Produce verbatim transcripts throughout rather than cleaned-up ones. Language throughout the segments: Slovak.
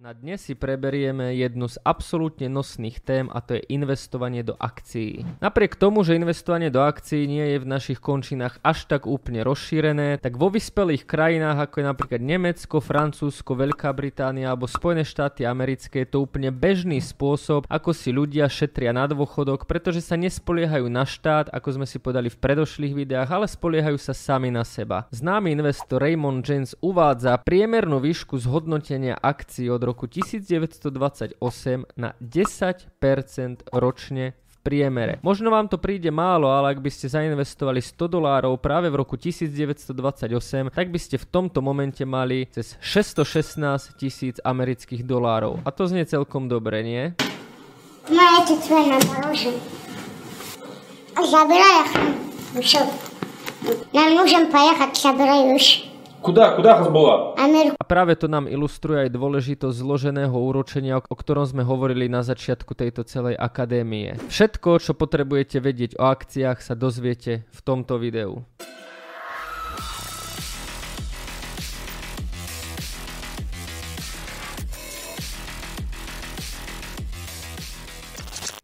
Na dnes si preberieme jednu z absolútne nosných tém, a to je investovanie do akcií. Napriek tomu, že investovanie do akcií nie je v našich končinách až tak úplne rozšírené, tak vo vyspelých krajinách, ako je napríklad Nemecko, Francúzsko, Veľká Británia alebo Spojené štáty americké, je to úplne bežný spôsob, ako si ľudia šetria na dôchodok, pretože sa nespoliehajú na štát, ako sme si podali v predošlých videách, ale spoliehajú sa sami na seba. Známy investor Raymond James uvádza priemernú výšku zhodnotenia akcií od roku devätnásť dvadsaťosem na desať percent ročne v priemere. Možno vám to príde málo, ale ak by ste zainvestovali sto dolárov práve v roku devätnásť dvadsaťosem, tak by ste v tomto momente mali cez šesťstošestnásť tisíc amerických dolárov. A to znie celkom dobre, nie? No, ja to tvoje namorožím. Zabiraj už. Nemôžem pojechať, zabiraj už. Kudá, kudá chas bola? A práve to nám ilustruje aj dôležitosť zloženého úročenia, o ktorom sme hovorili na začiatku tejto celej akadémie. Všetko, čo potrebujete vedieť o akciách, sa dozviete v tomto videu.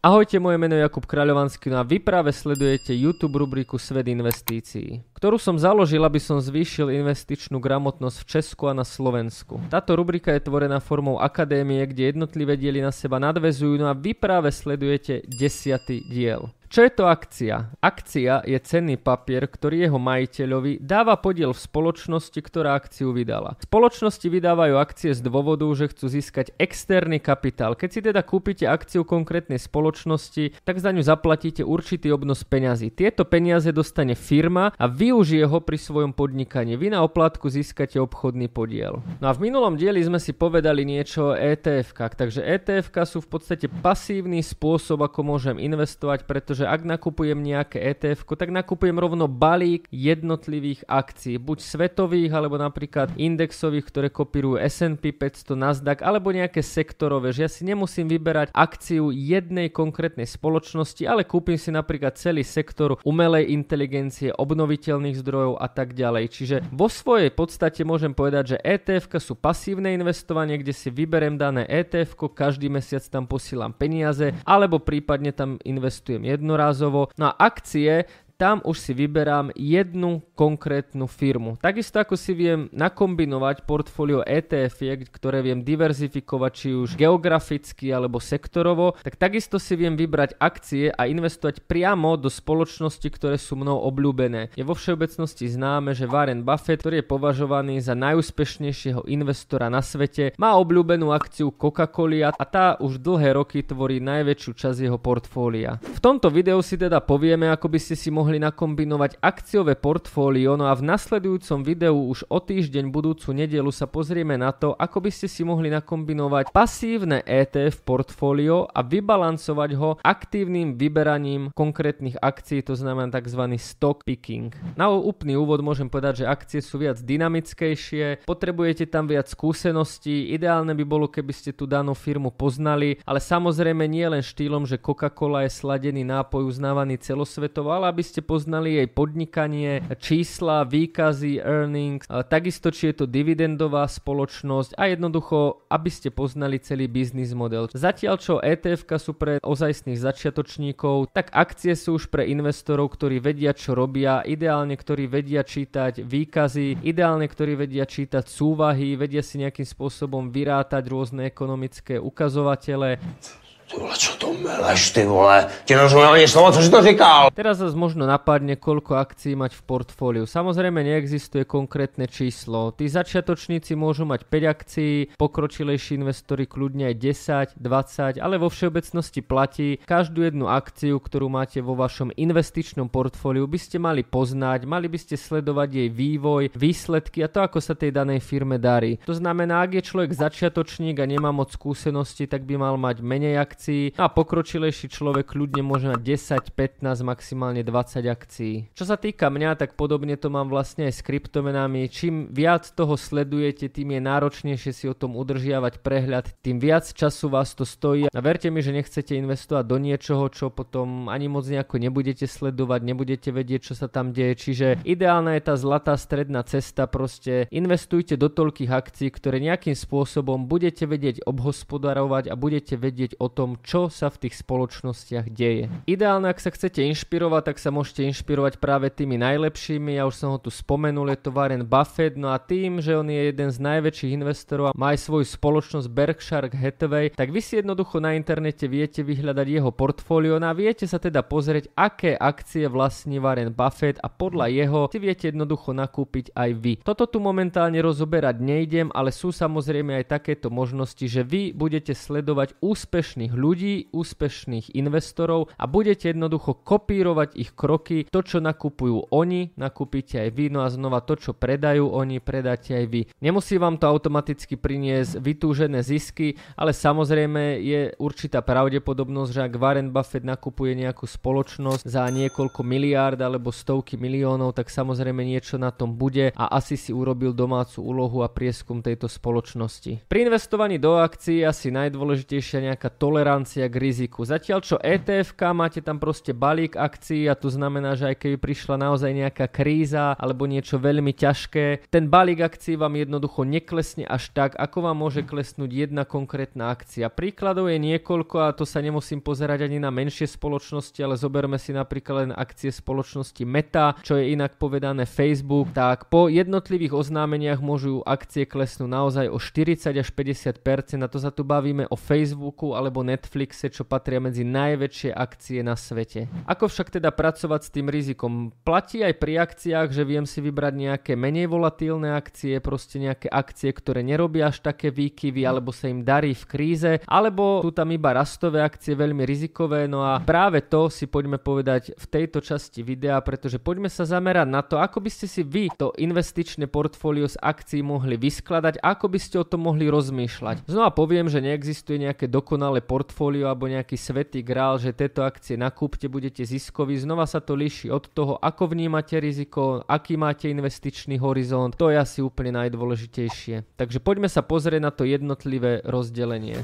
Ahojte, moje meno je Jakub Kraľovanský, no a vy práve sledujete YouTube rubriku Svet investícií, ktorú som založil, aby som zvýšil investičnú gramotnosť v Česku a na Slovensku. Táto rubrika je tvorená formou akadémie, kde jednotlivé diely na seba nadväzujú, no a vy práve sledujete desiaty diel. Čo je to akcia? Akcia je cenný papier, ktorý jeho majiteľovi dáva podiel v spoločnosti, ktorá akciu vydala. Spoločnosti vydávajú akcie z dôvodu, že chcú získať externý kapitál. Keď si teda kúpite akciu konkrétnej spoločnosti, tak za ňu zaplatíte určitý obnos peňazí. Tieto peniaze dostane firma a využije ho pri svojom podnikaní. Vy na oplátku získate obchodný podiel. No a v minulom dieli sme si povedali niečo o é té efkách. Takže é té efká sú v podstate pasívny spôsob, ako môžem investovať, pretože že ak nakupujem nejaké é té efko, tak nakupujem rovno balík jednotlivých akcií, buď svetových, alebo napríklad indexových, ktoré kopírujú es end pí päťsto, Nasdaq, alebo nejaké sektorové, že ja si nemusím vyberať akciu jednej konkrétnej spoločnosti, ale kúpim si napríklad celý sektor umelej inteligencie, obnoviteľných zdrojov a tak ďalej. Čiže vo svojej podstate môžem povedať, že é té efka sú pasívne investovanie, kde si vyberem dané é té efko, každý mesiac tam posielam peniaze, alebo prípadne tam investujem jedno jednorázovo. No a akcie, tam už si vyberám jednu konkrétnu firmu. Takisto ako si viem nakombinovať portfólio é té efiek, ktoré viem diverzifikovať či už geograficky alebo sektorovo, tak takisto si viem vybrať akcie a investovať priamo do spoločnosti, ktoré sú mnou obľúbené. Je vo všeobecnosti známe, že Warren Buffett, ktorý je považovaný za najúspešnejšieho investora na svete, má obľúbenú akciu Coca-Coli a tá už dlhé roky tvorí najväčšiu časť jeho portfólia. V tomto videu si teda povieme, ako by ste si mohli mohli nakombinovať akciové portfólio, no a v nasledujúcom videu už o týždeň budúcu nedeľu sa pozrieme na to, ako by ste si mohli nakombinovať pasívne é té ef portfólio a vybalancovať ho aktívnym vyberaním konkrétnych akcií, to znamená tzv. Stock picking. Na úplný úvod môžem povedať, že akcie sú viac dynamickejšie, potrebujete tam viac skúseností, ideálne by bolo, keby ste tú danú firmu poznali, ale samozrejme nie len štýlom, že Coca-Cola je sladený nápoj uznávaný celosvetovo, ale aby ste poznali jej podnikanie, čísla, výkazy, earnings, takisto či je to dividendová spoločnosť a jednoducho, aby ste poznali celý biznis model. Zatiaľ čo é té efka sú pre ozajstných začiatočníkov, tak akcie sú už pre investorov, ktorí vedia, čo robia, ideálne, ktorí vedia čítať výkazy, ideálne, ktorí vedia čítať súvahy, vedia si nejakým spôsobom vyrátať rôzne ekonomické ukazovatele. Ty vole, čo to meleš, ty vole? Ti nerozumiem ani slovo, čo si to říkal? Teraz zase možno napadne, koľko akcií mať v portfóliu. Samozrejme neexistuje konkrétne číslo. Tí začiatočníci môžu mať päť akcií, pokročilejší investori kľudne aj desať, dvadsať, ale vo všeobecnosti platí. Každú jednu akciu, ktorú máte vo vašom investičnom portfóliu, by ste mali poznať, mali by ste sledovať jej vývoj, výsledky a to, ako sa tej danej firme darí. To znamená, ak je človek začiatočník a nemá moc skúsenosti, tak by mal mať menej akcií. akcií a pokročilejší človek kľudne môže mať desať, pätnásť, maximálne dvadsať akcií. Čo sa týka mňa, tak podobne to mám vlastne aj s kryptomenami. Čím viac toho sledujete, tým je náročnejšie si o tom udržiavať prehľad, tým viac času vás to stojí. A verte mi, že nechcete investovať do niečoho, čo potom ani moc nejako nebudete sledovať, nebudete vedieť, čo sa tam deje. Čiže ideálna je tá zlatá stredná cesta, proste investujte do toľkých akcií, ktoré nejakým spôsobom budete vedieť obhospodarovať a budete vedieť o tom, čo sa v tých spoločnostiach deje. Ideálne, ak sa chcete inšpirovať, tak sa môžete inšpirovať práve tými najlepšími. Ja už som ho tu spomenul, je to Warren Buffett, no a tým, že on je jeden z najväčších investorov a má aj svoju spoločnosť Berkshire Hathaway, tak vy si jednoducho na internete viete vyhľadať jeho portfólio a viete sa teda pozrieť, aké akcie vlastní Warren Buffett a podľa jeho si viete jednoducho nakúpiť aj vy. Toto tu momentálne rozoberať nejdem, ale sú samozrejme aj takéto možnosti, že vy budete sledovať úspešných ľudí, úspešných investorov a budete jednoducho kopírovať ich kroky. To, čo nakupujú oni, nakúpite aj vy, no a znova to, čo predajú oni, predáte aj vy. Nemusí vám to automaticky priniesť vytúžené zisky, ale samozrejme je určitá pravdepodobnosť, že ak Warren Buffett nakupuje nejakú spoločnosť za niekoľko miliárd alebo stovky miliónov, tak samozrejme niečo na tom bude a asi si urobil domácu úlohu a prieskum tejto spoločnosti. Pri investovaní do akcií je asi najdôležitejšia nejaká tolerancia k riziku. Zatiaľ čo é té efka máte tam proste balík akcií a to znamená, že aj keby prišla naozaj nejaká kríza alebo niečo veľmi ťažké, ten balík akcií vám jednoducho neklesne až tak, ako vám môže klesnúť jedna konkrétna akcia. Príkladov je niekoľko a to sa nemusím pozerať ani na menšie spoločnosti, ale zoberme si napríklad len akcie spoločnosti Meta, čo je inak povedané Facebook, tak po jednotlivých oznámeniach môžu akcie klesnúť naozaj o štyridsať až päťdesiat percent a to sa tu bavíme o Facebooku alebo Netflixe, čo patria medzi najväčšie akcie na svete. Ako však teda pracovať s tým rizikom? Platí aj pri akciách, že viem si vybrať nejaké menej volatilné akcie, proste nejaké akcie, ktoré nerobia až také výkyvy alebo sa im darí v kríze, alebo sú tam iba rastové akcie, veľmi rizikové, no a práve to si poďme povedať v tejto časti videa, pretože poďme sa zamerať na to, ako by ste si vy to investičné portfólio z akcií mohli vyskladať, ako by ste o tom mohli rozmýšľať. Znova poviem, že neexistuje nejaké dokonalé portfólio alebo nejaký svätý grál, že tieto akcie nakúpte, budete ziskoví. Znova sa to líši od toho, ako vnímate riziko, aký máte investičný horizont. To je asi úplne najdôležitejšie. Takže poďme sa pozrieť na to jednotlivé rozdelenie.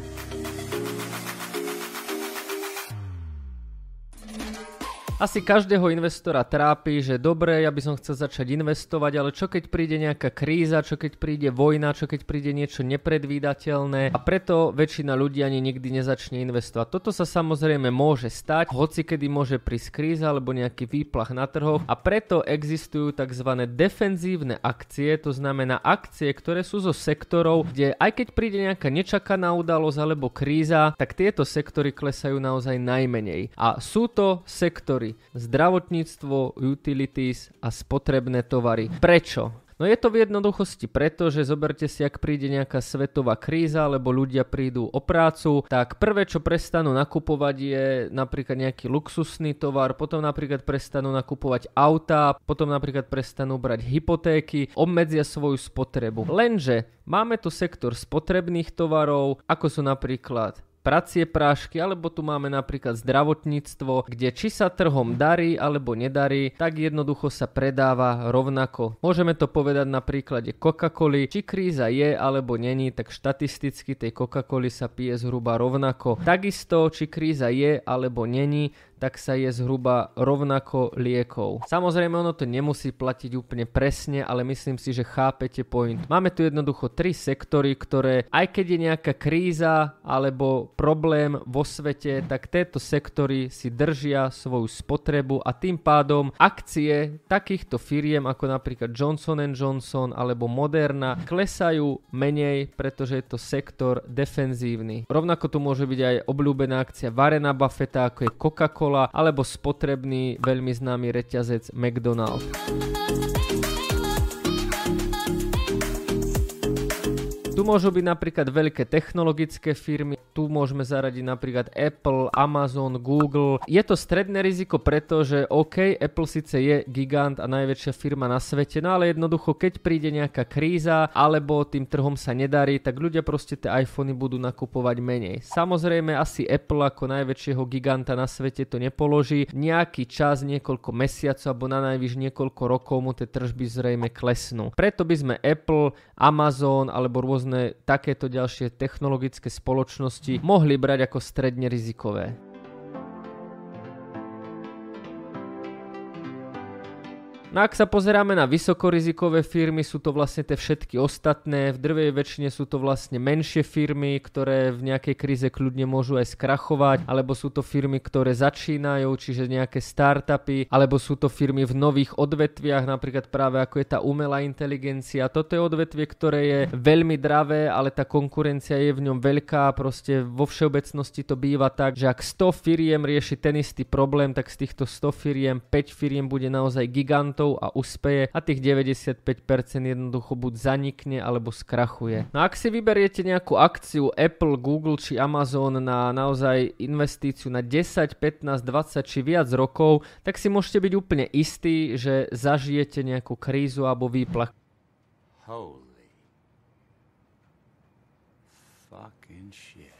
Asi každého investora trápi, že dobre, ja by som chcel začať investovať, ale čo keď príde nejaká kríza, čo keď príde vojna, čo keď príde niečo nepredvídateľné a preto väčšina ľudí ani nikdy nezačne investovať. Toto sa samozrejme môže stať, hoci kedy môže prísť kríza alebo nejaký výplach na trhoch a preto existujú tzv. Defenzívne akcie, to znamená akcie, ktoré sú zo sektorov, kde aj keď príde nejaká nečakaná udalosť alebo kríza, tak tieto sektory klesajú naozaj najmenej. A sú to sektory zdravotníctvo, utilities a spotrebné tovary. Prečo? No je to v jednoduchosti, pretože zoberte si, ak príde nejaká svetová kríza, alebo ľudia prídu o prácu, tak prvé, čo prestanú nakupovať je napríklad nejaký luxusný tovar, potom napríklad prestanú nakupovať auta, potom napríklad prestanú brať hypotéky, obmedzia svoju spotrebu. Lenže máme tu sektor spotrebných tovarov, ako sú napríklad pracie prášky, alebo tu máme napríklad zdravotníctvo, kde či sa trhom darí alebo nedarí, tak jednoducho sa predáva rovnako. Môžeme to povedať na príklade Coca-Coli, či kríza je alebo není, tak štatisticky tej Coca-Coli sa pije zhruba rovnako. Takisto, či kríza je alebo není, tak sa je zhruba rovnako liekov. Samozrejme, ono to nemusí platiť úplne presne, ale myslím si, že chápete point. Máme tu jednoducho tri sektory, ktoré aj keď je nejaká kríza alebo problém vo svete, tak tieto sektory si držia svoju spotrebu a tým pádom akcie takýchto firiem ako napríklad Johnson and Johnson alebo Moderna klesajú menej, pretože je to sektor defenzívny. Rovnako tu môže byť aj obľúbená akcia Warrena Buffetta, ako je Coca-Cola, alebo spotrebný veľmi známy reťazec McDonald's. Tu Tu môžu byť napríklad veľké technologické firmy, tu môžeme zaradiť napríklad Apple, Amazon, Google. Je to stredné riziko, pretože OK, Apple síce je gigant a najväčšia firma na svete, no ale jednoducho, keď príde nejaká kríza alebo tým trhom sa nedarí, tak ľudia proste tie iPhony budú nakupovať menej. Samozrejme, asi Apple ako najväčšieho giganta na svete to nepoloží. Nejaký čas, niekoľko mesiacov alebo na najvyš niekoľko rokov mu tie tržby zrejme klesnú. Preto by sme Apple, Amazon alebo rôzne takéto ďalšie technologické spoločnosti mohli brať ako stredne rizikové. No ak sa pozeráme na vysokorizikové firmy, sú to vlastne tie všetky ostatné, v drvej väčšine sú to vlastne menšie firmy, ktoré v nejakej kríze kľudne môžu aj skrachovať, alebo sú to firmy, ktoré začínajú, čiže nejaké startupy, alebo sú to firmy v nových odvetviach, napríklad práve ako je tá umelá inteligencia. Toto je odvetvie, ktoré je veľmi dravé, ale tá konkurencia je v ňom veľká, proste vo všeobecnosti to býva tak, že ak sto firiem rieši ten istý problém, tak z týchto sto firiem päť firiem bude naozaj gigantov a uspeje a tých deväťdesiatpäť percent jednoducho buď zanikne alebo skrachuje. No ak si vyberiete nejakú akciu Apple, Google či Amazon na naozaj investíciu na desať, pätnásť, dvadsať či viac rokov, tak si môžete byť úplne istí, že zažijete nejakú krízu alebo výplach. Holy fucking shit.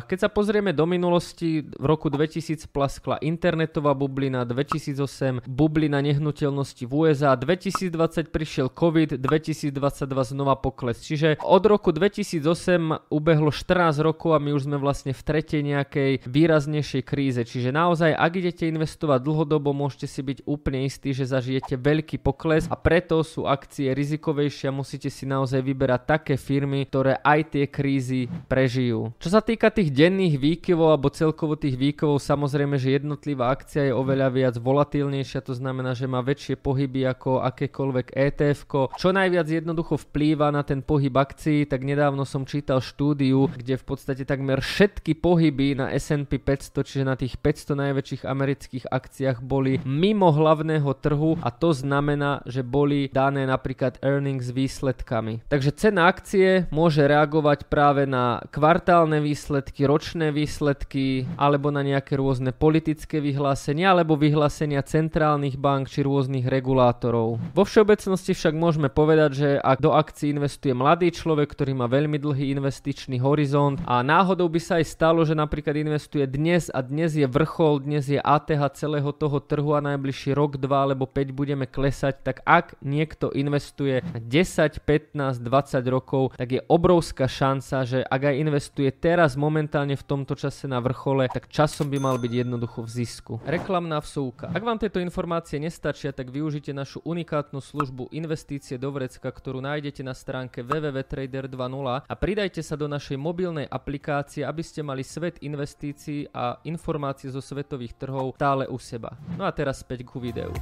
Keď sa pozrieme do minulosti, v roku dvetisíc plaskla internetová bublina, dvetisícosem bublina nehnuteľnosti v ú es á, dvetisícdvadsať prišiel COVID, dvetisícdvadsaťdva znova pokles. Čiže od roku dvetisícosem ubehlo štrnásť rokov a my už sme vlastne v tretej nejakej výraznejšej kríze. Čiže naozaj, ak idete investovať dlhodobo, môžete si byť úplne istí, že zažijete veľký pokles a preto sú akcie rizikovejšie a musíte si naozaj vyberať také firmy, ktoré aj tie krízy prežijú. Čo sa týka tých denných výkyvov alebo celkovo tých výkyvov, samozrejme, že jednotlivá akcia je oveľa viac volatilnejšia, to znamená, že má väčšie pohyby ako akékoľvek é té efko. Čo najviac jednoducho vplýva na ten pohyb akcií, tak nedávno som čítal štúdiu, kde v podstate takmer všetky pohyby na es end pí päťsto, čiže na tých päťsto najväčších amerických akciách boli mimo hlavného trhu a to znamená, že boli dané napríklad earnings výsledkami. Takže cena akcie môže reagovať práve na kvartálne výsledky, ročné výsledky alebo na nejaké rôzne politické vyhlásenia alebo vyhlásenia centrálnych bank či rôznych regulátorov. Vo všeobecnosti však môžeme povedať, že ak do akcií investuje mladý človek, ktorý má veľmi dlhý investičný horizont a náhodou by sa aj stalo, že napríklad investuje dnes a dnes je vrchol, dnes je á té há celého toho trhu a najbližší rok, dva alebo päť budeme klesať, tak ak niekto investuje desať, pätnásť, dvadsať rokov, tak je obrovská šanca, že ak aj investuje teraz momentálne momentálne v tomto čase na vrchole, tak časom by mal byť jednoducho v zisku. Reklamná vsúka. Ak vám tieto informácie nestačia, tak využite našu unikátnu službu Investície do Vrecka, ktorú nájdete na stránke www bodka trader dva bodka nula a pridajte sa do našej mobilnej aplikácie, aby ste mali svet investícií a informácie zo svetových trhov stále u seba. No a teraz späť ku videu.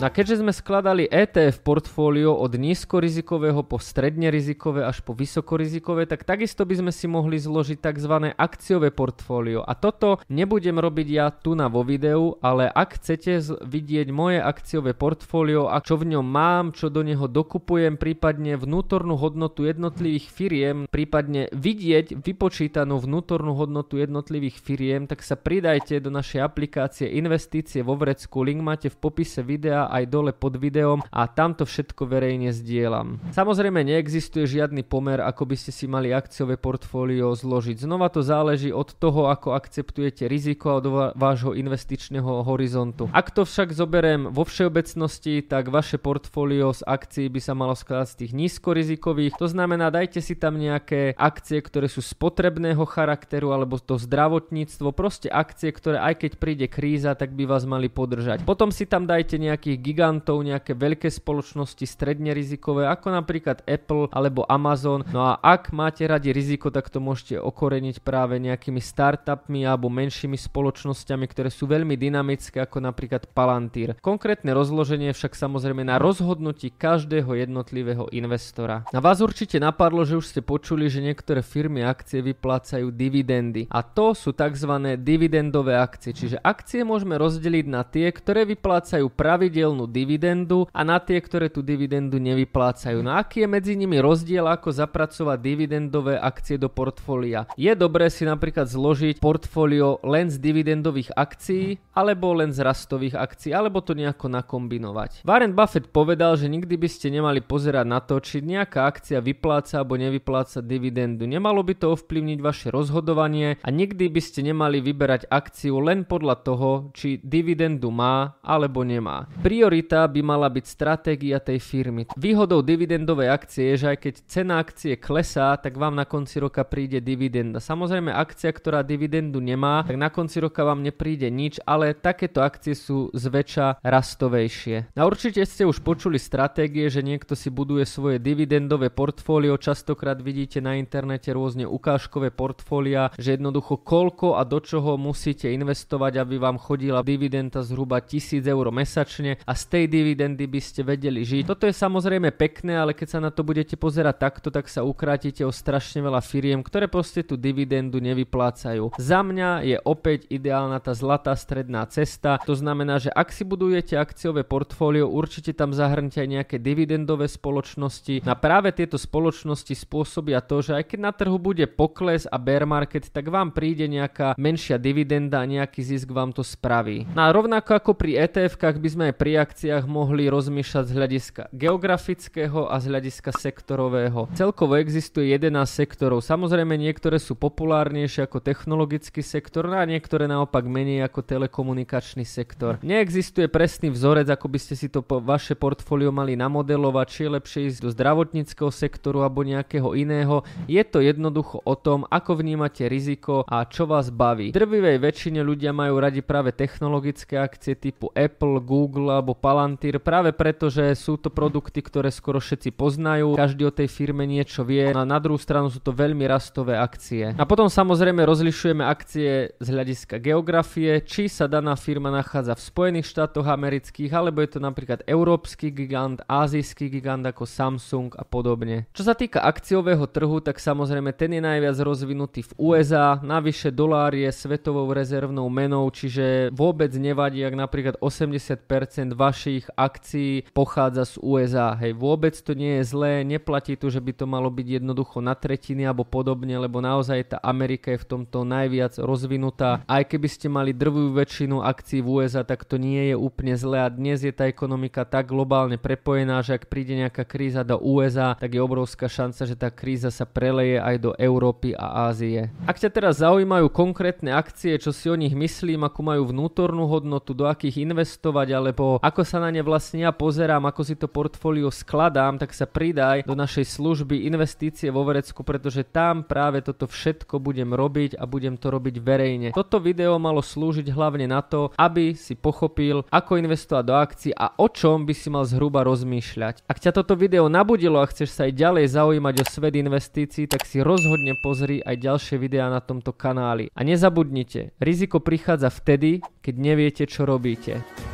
A keďže sme skladali é té ef portfólio od nízkorizikového po stredne rizikové až po vysokorizikové, tak takisto by sme si mohli zložiť tzv. Akciové portfólio. A toto nebudem robiť ja tu na vo videu, ale ak chcete vidieť moje akciové portfólio a čo v ňom mám, čo do neho dokupujem, prípadne vnútornú hodnotu jednotlivých firiem, prípadne vidieť vypočítanú vnútornú hodnotu jednotlivých firiem, tak sa pridajte do našej aplikácie Investície vo Vrecku. Link máte v popise videa aj dole pod videom a tamto všetko verejne zdieľam. Samozrejme neexistuje žiadny pomer, ako by ste si mali akciové portfólio zložiť. Znova to záleží od toho, ako akceptujete riziko od vášho investičného horizontu. Ak to však zoberiem vo všeobecnosti, tak vaše portfólio z akcií by sa malo skladať z tých nízkorizikových. To znamená, dajte si tam nejaké akcie, ktoré sú spotrebného charakteru alebo to zdravotníctvo, proste akcie, ktoré aj keď príde kríza, tak by vás mali podržať. Potom si tam dajte nejakých gigantov, nejaké veľké spoločnosti stredne rizikové, ako napríklad Apple alebo Amazon. No a ak máte radi riziko, tak to môžete okoreniť práve nejakými startupmi alebo menšími spoločnosťami, ktoré sú veľmi dynamické, ako napríklad Palantír. Konkrétne rozloženie však samozrejme na rozhodnutí každého jednotlivého investora. Na vás určite napadlo, že už ste počuli, že niektoré firmy akcie vyplácajú dividendy. A to sú tzv. Dividendové akcie, čiže akcie môžeme rozdeliť na tie, ktoré vyplácajú pravidelne pravidelnú dividendu a na tie, ktoré tú dividendu nevyplácajú. No aký je medzi nimi rozdiel, ako zapracovať dividendové akcie do portfólia? Je dobré si napríklad zložiť portfólio len z dividendových akcií, alebo len z rastových akcií, alebo to nejako nakombinovať. Warren Buffett povedal, že nikdy by ste nemali pozerať na to, či nejaká akcia vypláca alebo nevypláca dividendu. Nemalo by to ovplyvniť vaše rozhodovanie a nikdy by ste nemali vyberať akciu len podľa toho, či dividendu má alebo nemá. Priorita by mala byť stratégia tej firmy. Výhodou dividendovej akcie je, že aj keď cena akcie klesá, tak vám na konci roka príde dividenda. Samozrejme, akcia, ktorá dividendu nemá, tak na konci roka vám nepríde nič, ale takéto akcie sú zväčša rastovejšie. A určite ste už počuli stratégie, že niekto si buduje svoje dividendové portfólio. Častokrát vidíte na internete rôzne ukážkové portfólia, že jednoducho koľko a do čoho musíte investovať, aby vám chodila dividenda zhruba tisíc eur mesačne a z tej dividendy by ste vedeli žiť. Toto je samozrejme pekné, ale keď sa na to budete pozerať takto, tak sa ukrátite o strašne veľa firiem, ktoré proste tú dividendu nevyplácajú. Za mňa je opäť ideálna tá zlatá stredná cesta. To znamená, že ak si budujete akciové portfólio, určite tam zahrňte aj nejaké dividendové spoločnosti. A práve tieto spoločnosti spôsobia to, že aj keď na trhu bude pokles a bear market, tak vám príde nejaká menšia dividenda a nejaký zisk vám to spraví. No a rovnako ako pri é té efkách by sme aj pri akciách mohli rozmýšľať z hľadiska geografického a z hľadiska sektorového. Celkovo existuje jedenásť sektorov. Samozrejme niektoré sú populárnejšie ako technologický sektor a niektoré naopak menej ako telekomunikačný sektor. Neexistuje presný vzorec, ako by ste si to po vaše portfólio mali namodelovať, či je lepšie ísť do zdravotníckeho sektoru alebo nejakého iného. Je to jednoducho o tom, ako vnímate riziko a čo vás baví. V drvivej väčšine ľudia majú radi práve technologické akcie typu Apple, Google alebo Palantír, práve preto, že sú to produkty, ktoré skoro všetci poznajú, každý o tej firme niečo vie a na druhú stranu sú to veľmi rastové akcie. A potom samozrejme rozlišujeme akcie z hľadiska geografie, či sa daná firma nachádza v Spojených štátoch amerických, alebo je to napríklad európsky gigant, ázijský gigant ako Samsung a podobne. Čo sa týka akciového trhu, tak samozrejme ten je najviac rozvinutý v ú es á, navyše dolár je svetovou rezervnou menou, či Čiže vôbec nevadí, ak napríklad osemdesiat percent vašich akcií pochádza z ú es á. Hej, vôbec to nie je zlé, neplatí to, že by to malo byť jednoducho na tretiny alebo podobne, lebo naozaj tá Amerika je v tomto najviac rozvinutá. Aj keby ste mali drvú väčšinu akcií v ú es á, tak to nie je úplne zlé a dnes je tá ekonomika tak globálne prepojená, že ak príde nejaká kríza do ú es á, tak je obrovská šanca, že tá kríza sa preleje aj do Európy a Ázie. Ak ťa teraz zaujímajú konkrétne akcie, čo si o nich myslím, ako majú vnútornú hodnotu, do akých investovať, alebo ako sa na ne vlastne ja pozerám, ako si to portfólio skladám, tak sa pridaj do našej služby Investície vo Vrecku, pretože tam práve toto všetko budem robiť a budem to robiť verejne. Toto video malo slúžiť hlavne na to, aby si pochopil, ako investovať do akcií a o čom by si mal zhruba rozmýšľať. Ak ťa toto video nabudilo a chceš sa aj ďalej zaujímať o svet investícií, tak si rozhodne pozri aj ďalšie videá na tomto kanáli. A nezabudnite, riziko prichádza vtedy, keď neviete, čo robíte.